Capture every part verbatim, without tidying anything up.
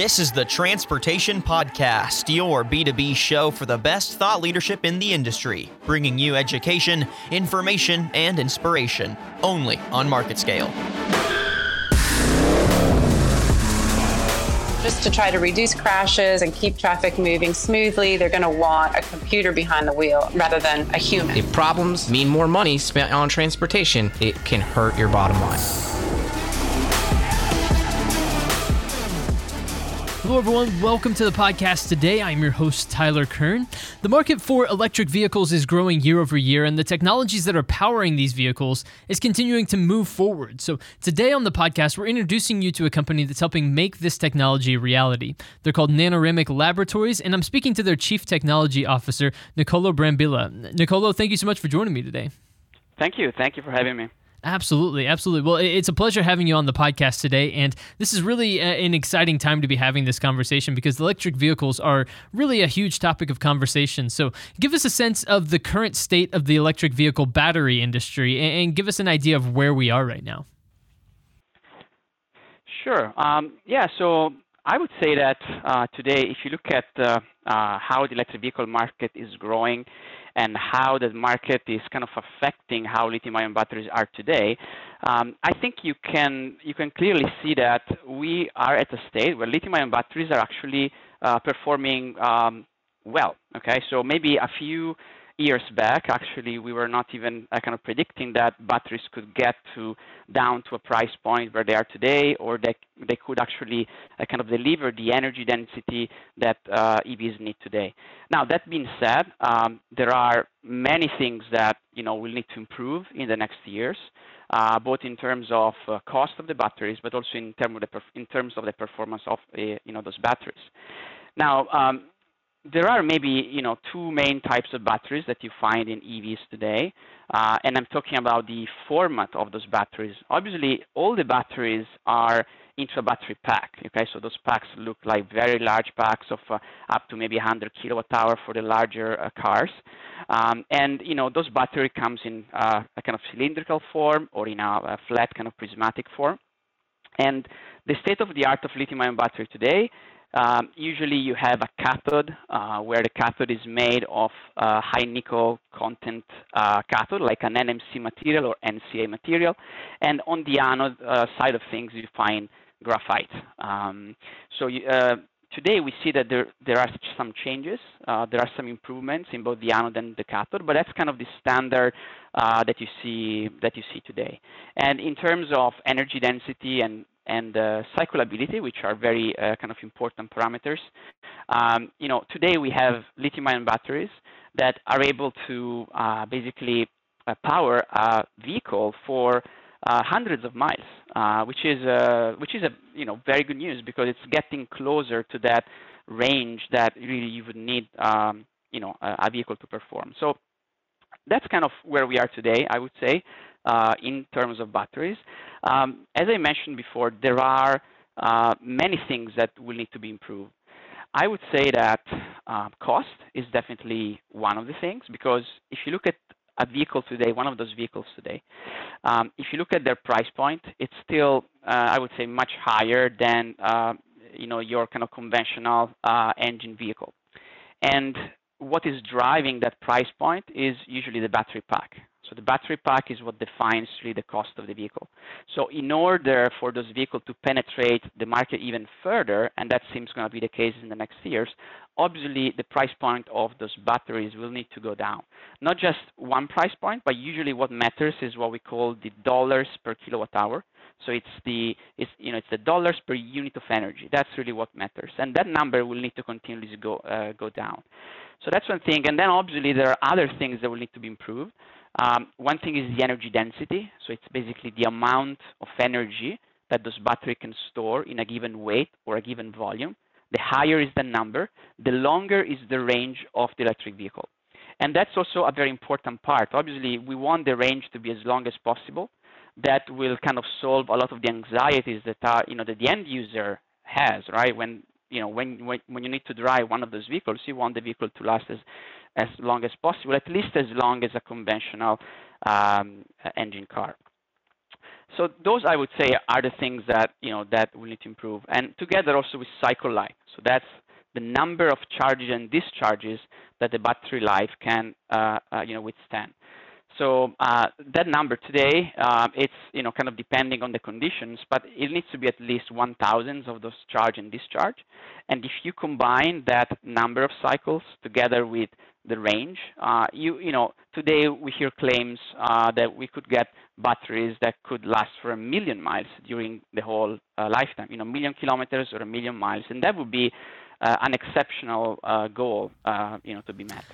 This is the Transportation Podcast, your B two B show for the best thought leadership in the industry, bringing you education, information, and inspiration, only on MarketScale. Just to try to reduce crashes and keep traffic moving smoothly, they're going to want a computer behind the wheel rather than a human. If problems mean more money spent on transportation, it can hurt your bottom line. Hello, everyone. Welcome to the podcast today. I'm your host, Tyler Kern. The market for electric vehicles is growing year over year, and the technologies that are powering these vehicles is continuing to move forward. So today on the podcast, we're introducing you to a company that's helping make this technology a reality. They're called Nanoramic Laboratories, and I'm speaking to their Chief Technology Officer, Nicolo Brambilla. Nicolo, thank you so much for joining me today. Thank you. Thank you for having me. Absolutely, absolutely. Well, it's a pleasure having you on the podcast today, and this is really an exciting time to be having this conversation because electric vehicles are really a huge topic of conversation. So give us a sense of the current state of the electric vehicle battery industry and give us an idea of where we are right now. Sure. Um, yeah, so I would say that uh, today, if you look at uh, uh, how the electric vehicle market is growing, and how that market is kind of affecting how lithium-ion batteries are today, um, I think you can you can clearly see that we are at a state where lithium-ion batteries are actually uh, performing um, well. Okay, so maybe a few years back, actually, we were not even uh, kind of predicting that batteries could get to down to a price point where they are today, or they they could actually uh, kind of deliver the energy density that uh, E Vs need today. Now, that being said, um, there are many things that you know we'll need to improve in the next years, uh, both in terms of uh, cost of the batteries, but also in terms of the perf- in terms of the performance of uh, you know those batteries. Now. Um, There are maybe, you know, two main types of batteries that you find in E Vs today, uh, and I'm talking about the format of those batteries. Obviously, all the batteries are into a battery pack, okay? So those packs look like very large packs of uh, up to maybe one hundred kilowatt hour for the larger uh, cars. Um, and, you know, those battery comes in uh, a kind of cylindrical form or in a, a flat kind of prismatic form. And the state of the art of lithium-ion battery today, Um, usually you have a cathode uh, where the cathode is made of uh, high nickel content uh, cathode, like an N M C material or N C A material. And on the anode uh, side of things, you find graphite. Um, so you, uh, today we see that there, there are some changes. Uh, there are some improvements in both the anode and the cathode, but that's kind of the standard uh, that you see that you see today. And in terms of energy density and and uh, cyclability, which are very uh, kind of important parameters. Um, you know, today we have lithium-ion batteries that are able to uh, basically uh, power a vehicle for uh, hundreds of miles, uh, which is uh, which is a you know very good news because it's getting closer to that range that really you would need um, you know a, a vehicle to perform. So that's kind of where we are today, I would say. Uh, in terms of batteries. Um, as I mentioned before, there are uh, many things that will need to be improved. I would say that uh, cost is definitely one of the things, because if you look at a vehicle today, one of those vehicles today, um, if you look at their price point, it's still, uh, I would say, much higher than uh, you know your kind of conventional uh, engine vehicle. And what is driving that price point is usually the battery pack. So the battery pack is what defines really the cost of the vehicle. So in order for those vehicles to penetrate the market even further, and that seems going to be the case in the next years, obviously the price point of those batteries will need to go down. Not just one price point, but usually what matters is what we call the dollars per kilowatt hour. So it's the it's you know it's the dollars per unit of energy. That's really what matters, and that number will need to continually go uh, go down. So that's one thing, and then obviously there are other things that will need to be improved. Um, one thing is the energy density. So it's basically the amount of energy that those battery can store in a given weight or a given volume. The higher is the number, the longer is the range of the electric vehicle. And that's also a very important part. Obviously, we want the range to be as long as possible. That will kind of solve a lot of the anxieties that are, you know, that the end user has, right? When you know, when, when when you need to drive one of those vehicles, you want the vehicle to last as, as long as possible, at least as long as a conventional um, engine car. So those, I would say, are the things that, you know, that we need to improve. And together also with cycle life. So that's the number of charges and discharges that the battery life can, uh, uh, you know, withstand. So uh, that number today, uh, it's, you know, kind of depending on the conditions, but it needs to be at least one thousandth of those charge and discharge. And if you combine that number of cycles together with the range, uh, you, you know, today we hear claims uh, that we could get batteries that could last for a million miles during the whole uh, lifetime, you know, a million kilometers or a million miles. And that would be uh, an exceptional uh, goal, uh, you know, to be met.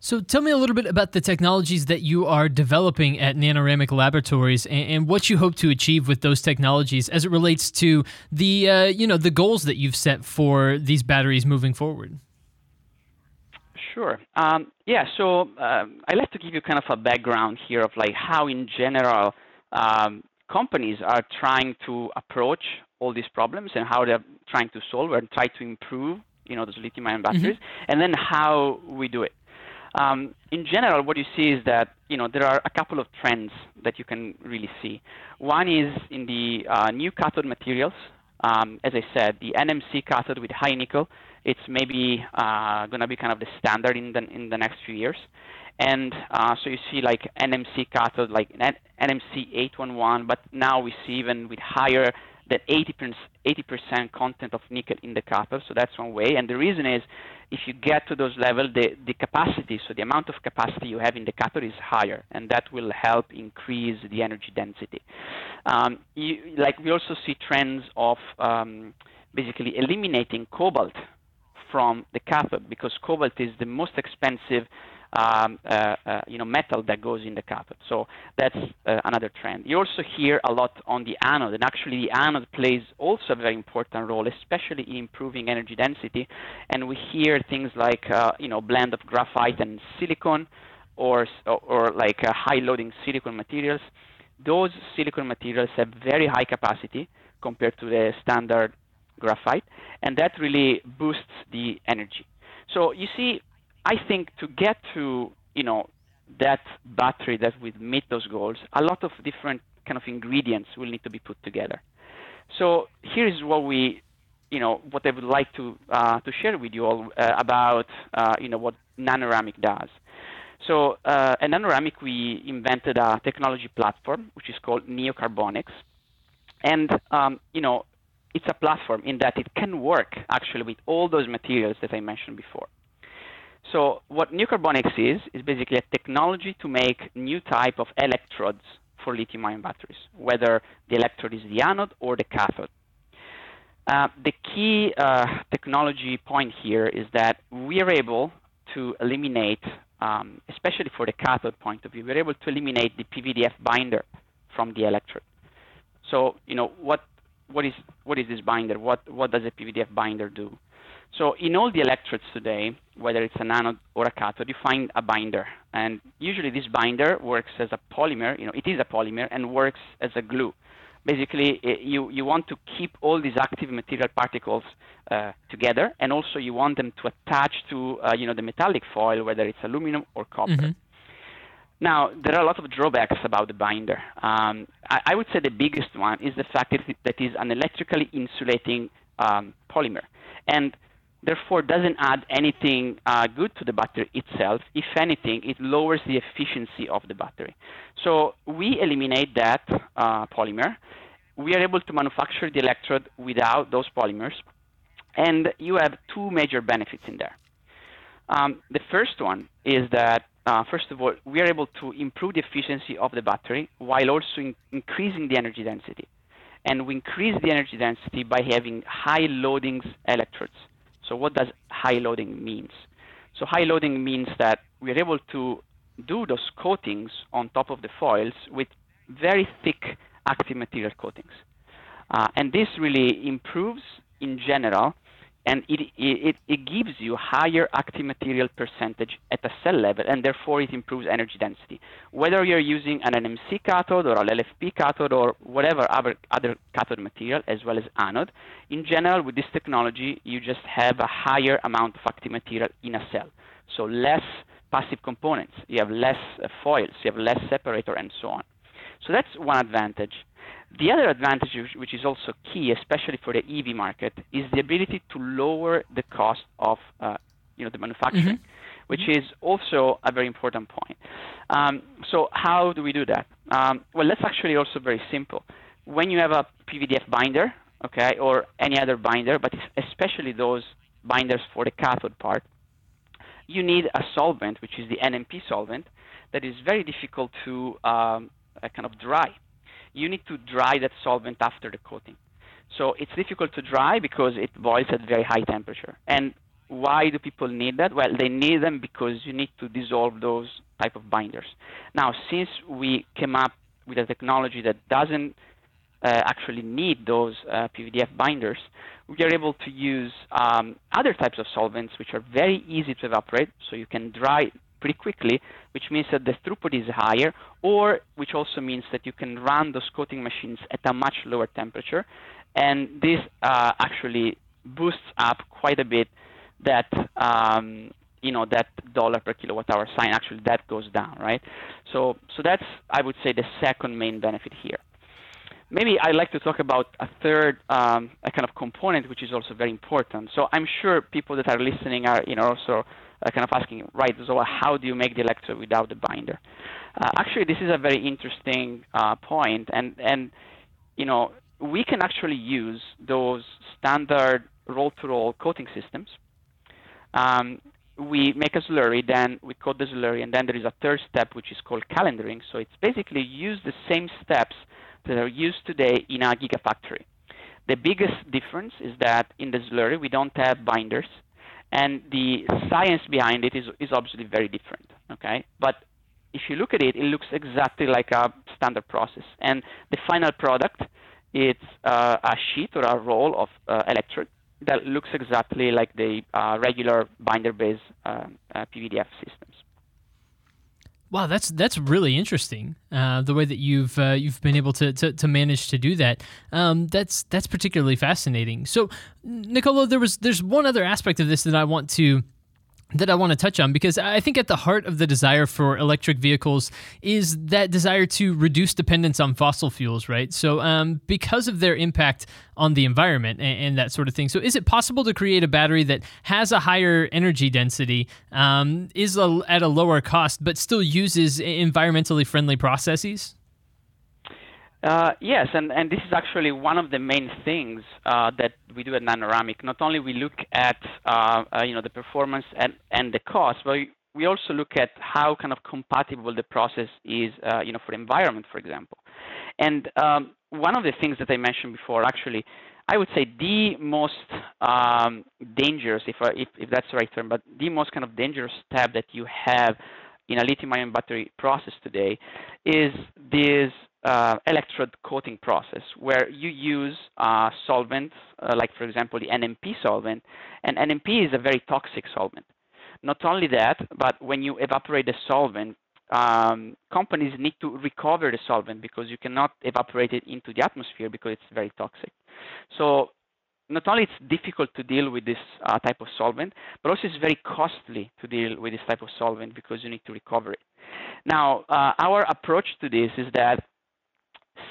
So tell me a little bit about the technologies that you are developing at Nanoramic Laboratories and, and what you hope to achieve with those technologies as it relates to the, uh, you know, the goals that you've set for these batteries moving forward. Sure. Um, yeah, so uh, I'd like to give you kind of a background here of like how in general um, companies are trying to approach all these problems and how they're trying to solve and try to improve, you know, those lithium-ion batteries, mm-hmm. and then how we do it. Um, in general, what you see is that, you know, there are a couple of trends that you can really see. One is in the uh, new cathode materials. Um, as I said, the N M C cathode with high nickel, it's maybe uh, going to be kind of the standard in the, in the next few years. And uh, so you see like N M C cathode, like N M C eight one one, but now we see even with higher than eighty percent content of nickel in the cathode. So that's one way. And the reason is if you get to those levels, the, the capacity, so the amount of capacity you have in the cathode is higher, and that will help increase the energy density. Um, you, like we also see trends of um, basically eliminating cobalt from the cathode because cobalt is the most expensive Um, uh, uh, you know, metal that goes in the cathode. So that's uh, another trend. You also hear a lot on the anode, and actually the anode plays also a very important role, especially in improving energy density. And we hear things like, uh, you know, blend of graphite and silicon, or or, or like uh, high-loading silicon materials. Those silicon materials have very high capacity compared to the standard graphite, and that really boosts the energy. So you see, I think to get to, you know, that battery that would meet those goals, a lot of different kind of ingredients will need to be put together. So here is what we, you know, what I would like to uh, to share with you all uh, about, uh, you know, what Nanoramic does. So uh, at Nanoramic, we invented a technology platform, which is called Neocarbonix. And, um, you know, it's a platform in that it can work actually with all those materials that I mentioned before. So what Neocarbonix is, is basically a technology to make new type of electrodes for lithium-ion batteries, whether the electrode is the anode or the cathode. Uh, the key uh, technology point here is that we are able to eliminate, um, especially for the cathode point of view, we're able to eliminate the P V D F binder from the electrode. So, you know, what what is what is this binder? What what does a P V D F binder do? So in all the electrodes today, whether it's an anode or a cathode, you find a binder. And usually this binder works as a polymer, you know, it is a polymer and works as a glue. Basically, it, you, you want to keep all these active material particles uh, together, and also you want them to attach to, uh, you know, the metallic foil, whether it's aluminum or copper. Mm-hmm. Now, there are a lot of drawbacks about the binder. Um, I, I would say the biggest one is the fact that it is an electrically insulating um, polymer. And therefore, doesn't add anything uh, good to the battery itself. If anything, it lowers the efficiency of the battery. So we eliminate that uh, polymer. We are able to manufacture the electrode without those polymers. And you have two major benefits in there. Um, the first one is that, uh, first of all, we are able to improve the efficiency of the battery while also in- increasing the energy density. And we increase the energy density by having high loadings electrodes. So what does high loading means? So high loading means that we are able to do those coatings on top of the foils with very thick active material coatings. Uh, and this really improves in general, and it, it, it gives you higher active material percentage at the cell level, and therefore it improves energy density. Whether you're using an N M C cathode or an L F P cathode or whatever other, other cathode material as well as anode, in general with this technology, you just have a higher amount of active material in a cell. So less passive components, you have less foils, you have less separator and so on. So that's one advantage. The other advantage, which is also key, especially for the E V market, is the ability to lower the cost of uh, you know, the manufacturing, mm-hmm. which is also a very important point. Um, so how do we do that? Um, well, that's actually also very simple. When you have a P V D F binder, okay, or any other binder, but especially those binders for the cathode part, you need a solvent, which is the N M P solvent, that is very difficult to um, kind of dry. You need to dry that solvent after the coating. So it's difficult to dry because it boils at very high temperature. And why do people need that? Well, they need them because you need to dissolve those type of binders. Now, since we came up with a technology that doesn't uh, actually need those uh, P V D F binders, we are able to use um, other types of solvents, which are very easy to evaporate, so you can dry pretty quickly, which means that the throughput is higher, or which also means that you can run those coating machines at a much lower temperature. And this uh, actually boosts up quite a bit that, um, you know, that dollar per kilowatt hour sign, actually that goes down, right? So, so that's, I would say, the second main benefit here. Maybe I'd like to talk about a third um, a kind of component, which is also very important. So I'm sure people that are listening are, you know, also uh, kind of asking, right, so how do you make the electrode without the binder? Uh, actually, this is a very interesting uh, point. And, and, you know, we can actually use those standard roll-to-roll coating systems. Um, we make a slurry, then we coat the slurry, and then there is a third step, which is called calendering. So it's basically use the same steps that are used today in a gigafactory. The biggest difference is that in the slurry, we don't have binders, and the science behind it is, is obviously very different, okay? But if you look at it, it looks exactly like a standard process. And the final product, it's uh, a sheet or a roll of uh, electrode that looks exactly like the uh, regular binder-based uh, uh, P V D F systems. Wow, that's that's really interesting. Uh, the way that you've uh, you've been able to, to to manage to do that, um, that's that's particularly fascinating. So, Nicolo, there was there's one other aspect of this that I want to. that I want to touch on, because I think at the heart of the desire for electric vehicles is that desire to reduce dependence on fossil fuels, right? So um, because of their impact on the environment and, and that sort of thing. So is it possible to create a battery that has a higher energy density, um, is a, at a lower cost, but still uses environmentally friendly processes? Uh, yes, and, and this is actually one of the main things uh, that we do at Nanoramic. Not only we look at uh, uh, you know the performance and, and the cost, but we, we also look at how kind of compatible the process is uh, you know for the environment, for example. And um, one of the things that I mentioned before, actually, I would say the most um, dangerous, if, I, if if that's the right term, but the most kind of dangerous step that you have in a lithium-ion battery process today is this. Uh, electrode coating process, where you use uh, solvents, uh, like for example, the N M P solvent, and N M P is a very toxic solvent. Not only that, but when you evaporate the solvent, um, companies need to recover the solvent because you cannot evaporate it into the atmosphere because it's very toxic. So not only it's difficult to deal with this uh, type of solvent, but also it's very costly to deal with this type of solvent because you need to recover it. Now, uh, our approach to this is that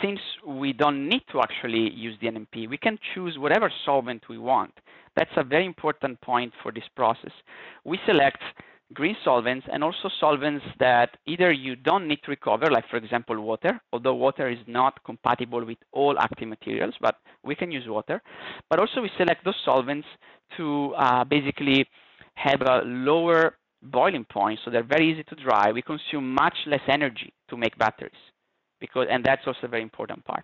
since we don't need to actually use the N M P, we can choose whatever solvent we want. That's a very important point for this process. We select green solvents and also solvents that either you don't need to recover, like for example, water, although water is not compatible with all active materials, but we can use water. But also we select those solvents to uh, basically have a lower boiling point, so they're very easy to dry. We consume much less energy to make batteries. Because, and that's also a very important part.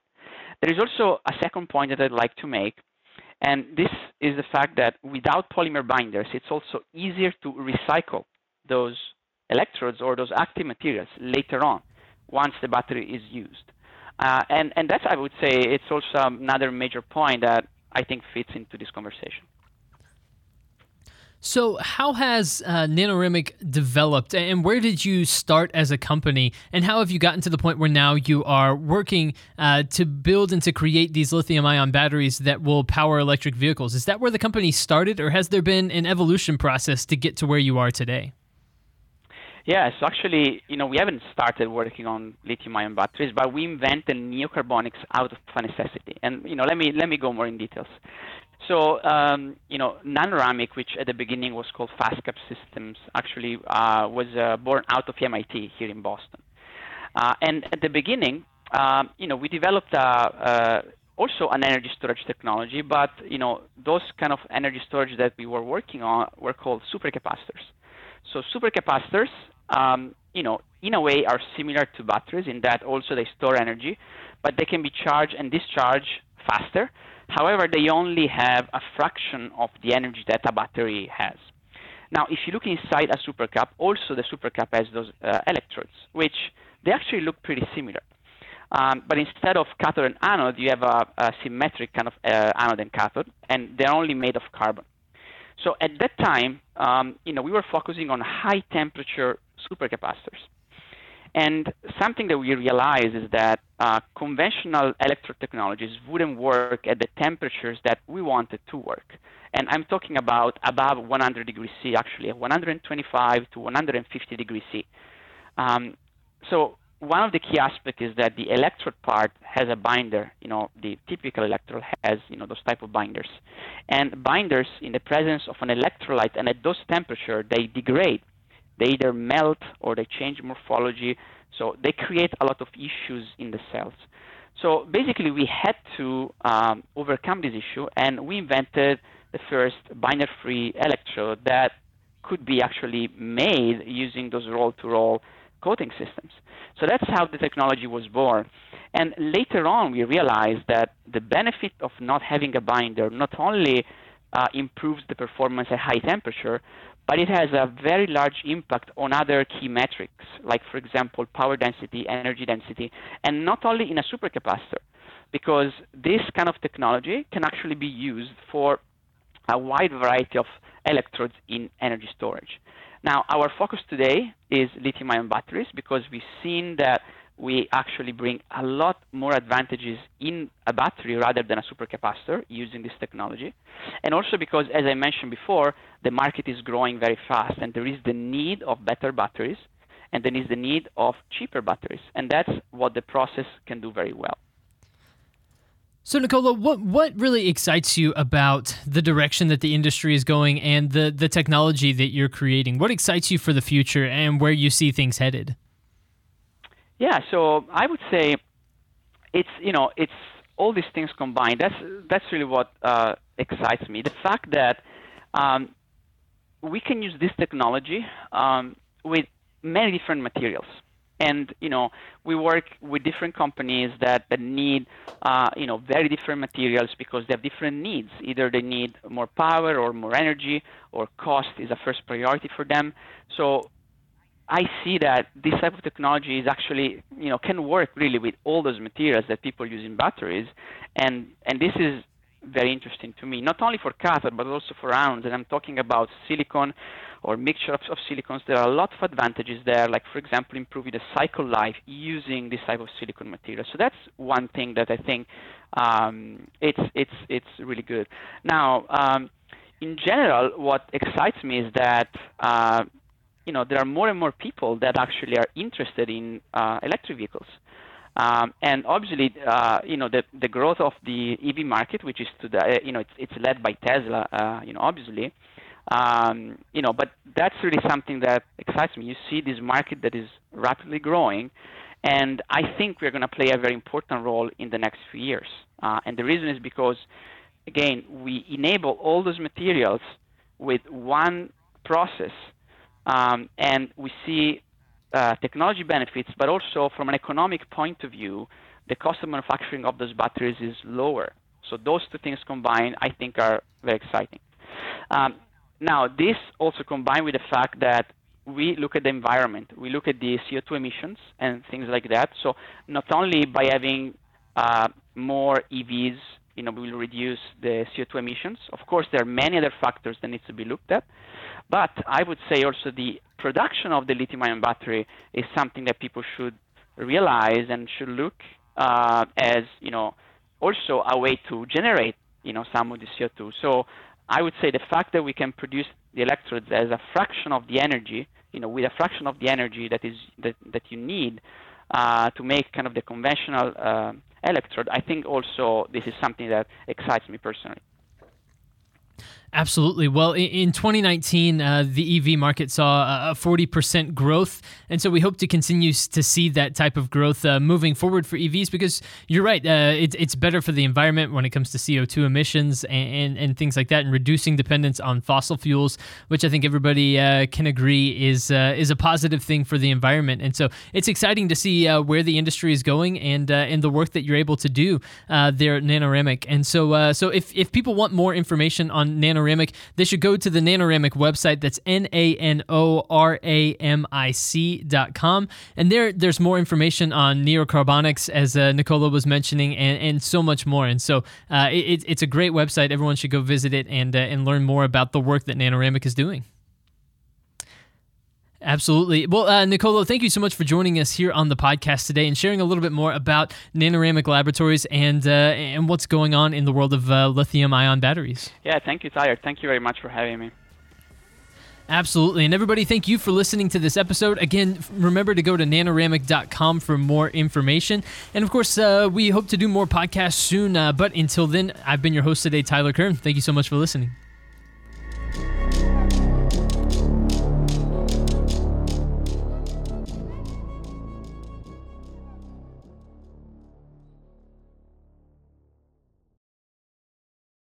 There is also a second point that I'd like to make, and this is the fact that without polymer binders, it's also easier to recycle those electrodes or those active materials later on, once the battery is used. Uh, and, and that's, I would say, it's also another major point that I think fits into this conversation. So how has uh, Nanoramic developed, and where did you start as a company, and how have you gotten to the point where now you are working uh, to build and to create these lithium-ion batteries that will power electric vehicles? Is that where the company started, or has there been an evolution process to get to where you are today? Yeah, so actually, you know, we haven't started working on lithium-ion batteries, but we invented Neocarbonix out of necessity. And, you know, let me let me go more in details. So, um, you know, Nanoramic, which at the beginning was called FastCap Systems, actually uh, was uh, born out of M I T here in Boston. Uh, and at the beginning, um, you know, we developed uh, uh, also an energy storage technology, but, you know, those kind of energy storage that we were working on were called supercapacitors. So supercapacitors, um, you know, in a way are similar to batteries in that also they store energy, but they can be charged and discharged faster. However, they only have a fraction of the energy that a battery has. Now, if you look inside a supercap, also the supercap has those uh, electrodes, which they actually look pretty similar. Um, but instead of cathode and anode, you have a, a symmetric kind of uh, anode and cathode, and they're only made of carbon. So at that time, um, you know, we were focusing on high temperature supercapacitors. And something that we realized is that uh, conventional electrode technologies wouldn't work at the temperatures that we wanted to work. And I'm talking about above one hundred degrees C, actually, one twenty-five to one fifty degrees C. Um, so one of the key aspects is that the electrode part has a binder. You know, the typical electrode has, you know, those type of binders. And binders, in the presence of an electrolyte and at those temperatures, they degrade. They either melt or they change morphology. So they create a lot of issues in the cells. So basically, we had to um, overcome this issue, and we invented the first binder-free electrode that could be actually made using those roll-to-roll coating systems. So that's how the technology was born. And later on, we realized that the benefit of not having a binder not only uh, improves the performance at high temperature, but it has a very large impact on other key metrics, like, for example, power density, energy density, and not only in a supercapacitor, because this kind of technology can actually be used for a wide variety of electrodes in energy storage. Now, our focus today is lithium-ion batteries, because we've seen that we actually bring a lot more advantages in a battery rather than a supercapacitor using this technology. And also because, as I mentioned before, the market is growing very fast, and there is the need of better batteries, and there is the need of cheaper batteries. And that's what the process can do very well. So, Nicolo, what, what really excites you about the direction that the industry is going and the, the technology that you're creating? What excites you for the future and where you see things headed? Yeah, so I would say it's, you know, it's all these things combined. That's that's really what uh, excites me. The fact that um, we can use this technology um, with many different materials. And, you know, we work with different companies that, that need, uh, you know, very different materials because they have different needs. Either they need more power or more energy, or cost is a first priority for them. So I see that this type of technology is actually, you know, can work really with all those materials that people use in batteries. And and this is very interesting to me, not only for cathode, but also for anodes. And I'm talking about silicon or mixture of, of silicons. There are a lot of advantages there, like, for example, improving the cycle life using this type of silicon material. So that's one thing that I think um, it's it's it's really good. Now, um, in general, what excites me is that uh, you know, there are more and more people that actually are interested in uh, electric vehicles. Um, and obviously, uh, you know, the, the growth of the E V market, which is today, you know, it's, it's led by Tesla, uh, you know, obviously, um, you know, but that's really something that excites me. You see this market that is rapidly growing, and I think we're going to play a very important role in the next few years. Uh, and the reason is because, again, we enable all those materials with one process. Um, and we see uh, technology benefits, but also from an economic point of view, the cost of manufacturing of those batteries is lower. So those two things combined, I think, are very exciting. Um, now, this also combined with the fact that we look at the environment, we look at the C O two emissions and things like that. So not only by having uh, more E Vs, you know, we will reduce the C O two emissions. Of course, there are many other factors that need to be looked at. But I would say also the production of the lithium-ion battery is something that people should realize and should look uh, as, you know, also a way to generate, you know, some of the C O two. So I would say the fact that we can produce the electrodes as a fraction of the energy you know, with a fraction of the energy that is that, that you need uh, to make kind of the conventional uh, electrode, I think also this is something that excites me personally. Absolutely. Well, in twenty nineteen, uh, the E V market saw a forty percent growth. And so we hope to continue to see that type of growth uh, moving forward for E Vs, because you're right, uh, it, it's better for the environment when it comes to C O two emissions and, and, and things like that, and reducing dependence on fossil fuels, which I think everybody uh, can agree is uh, is a positive thing for the environment. And so it's exciting to see uh, where the industry is going and uh, and the work that you're able to do uh, there at Nanoramic. And so uh, so if, if people want more information on Nanoramic, they should go to the Nanoramic website. That's N A N O R A M I C dot com. And there, there's more information on Neocarbonix, as uh, Nicola was mentioning, and, and so much more. And so uh, it, it's a great website. Everyone should go visit it and, uh, and learn more about the work that Nanoramic is doing. Absolutely. Well, uh, Nicolo, thank you so much for joining us here on the podcast today and sharing a little bit more about Nanoramic Laboratories and uh, and what's going on in the world of uh, lithium-ion batteries. Yeah, thank you, Tyler. Thank you very much for having me. Absolutely. And everybody, thank you for listening to this episode. Again, remember to go to nanoramic dot com for more information. And of course, uh, we hope to do more podcasts soon. Uh, but until then, I've been your host today, Tyler Kern. Thank you so much for listening.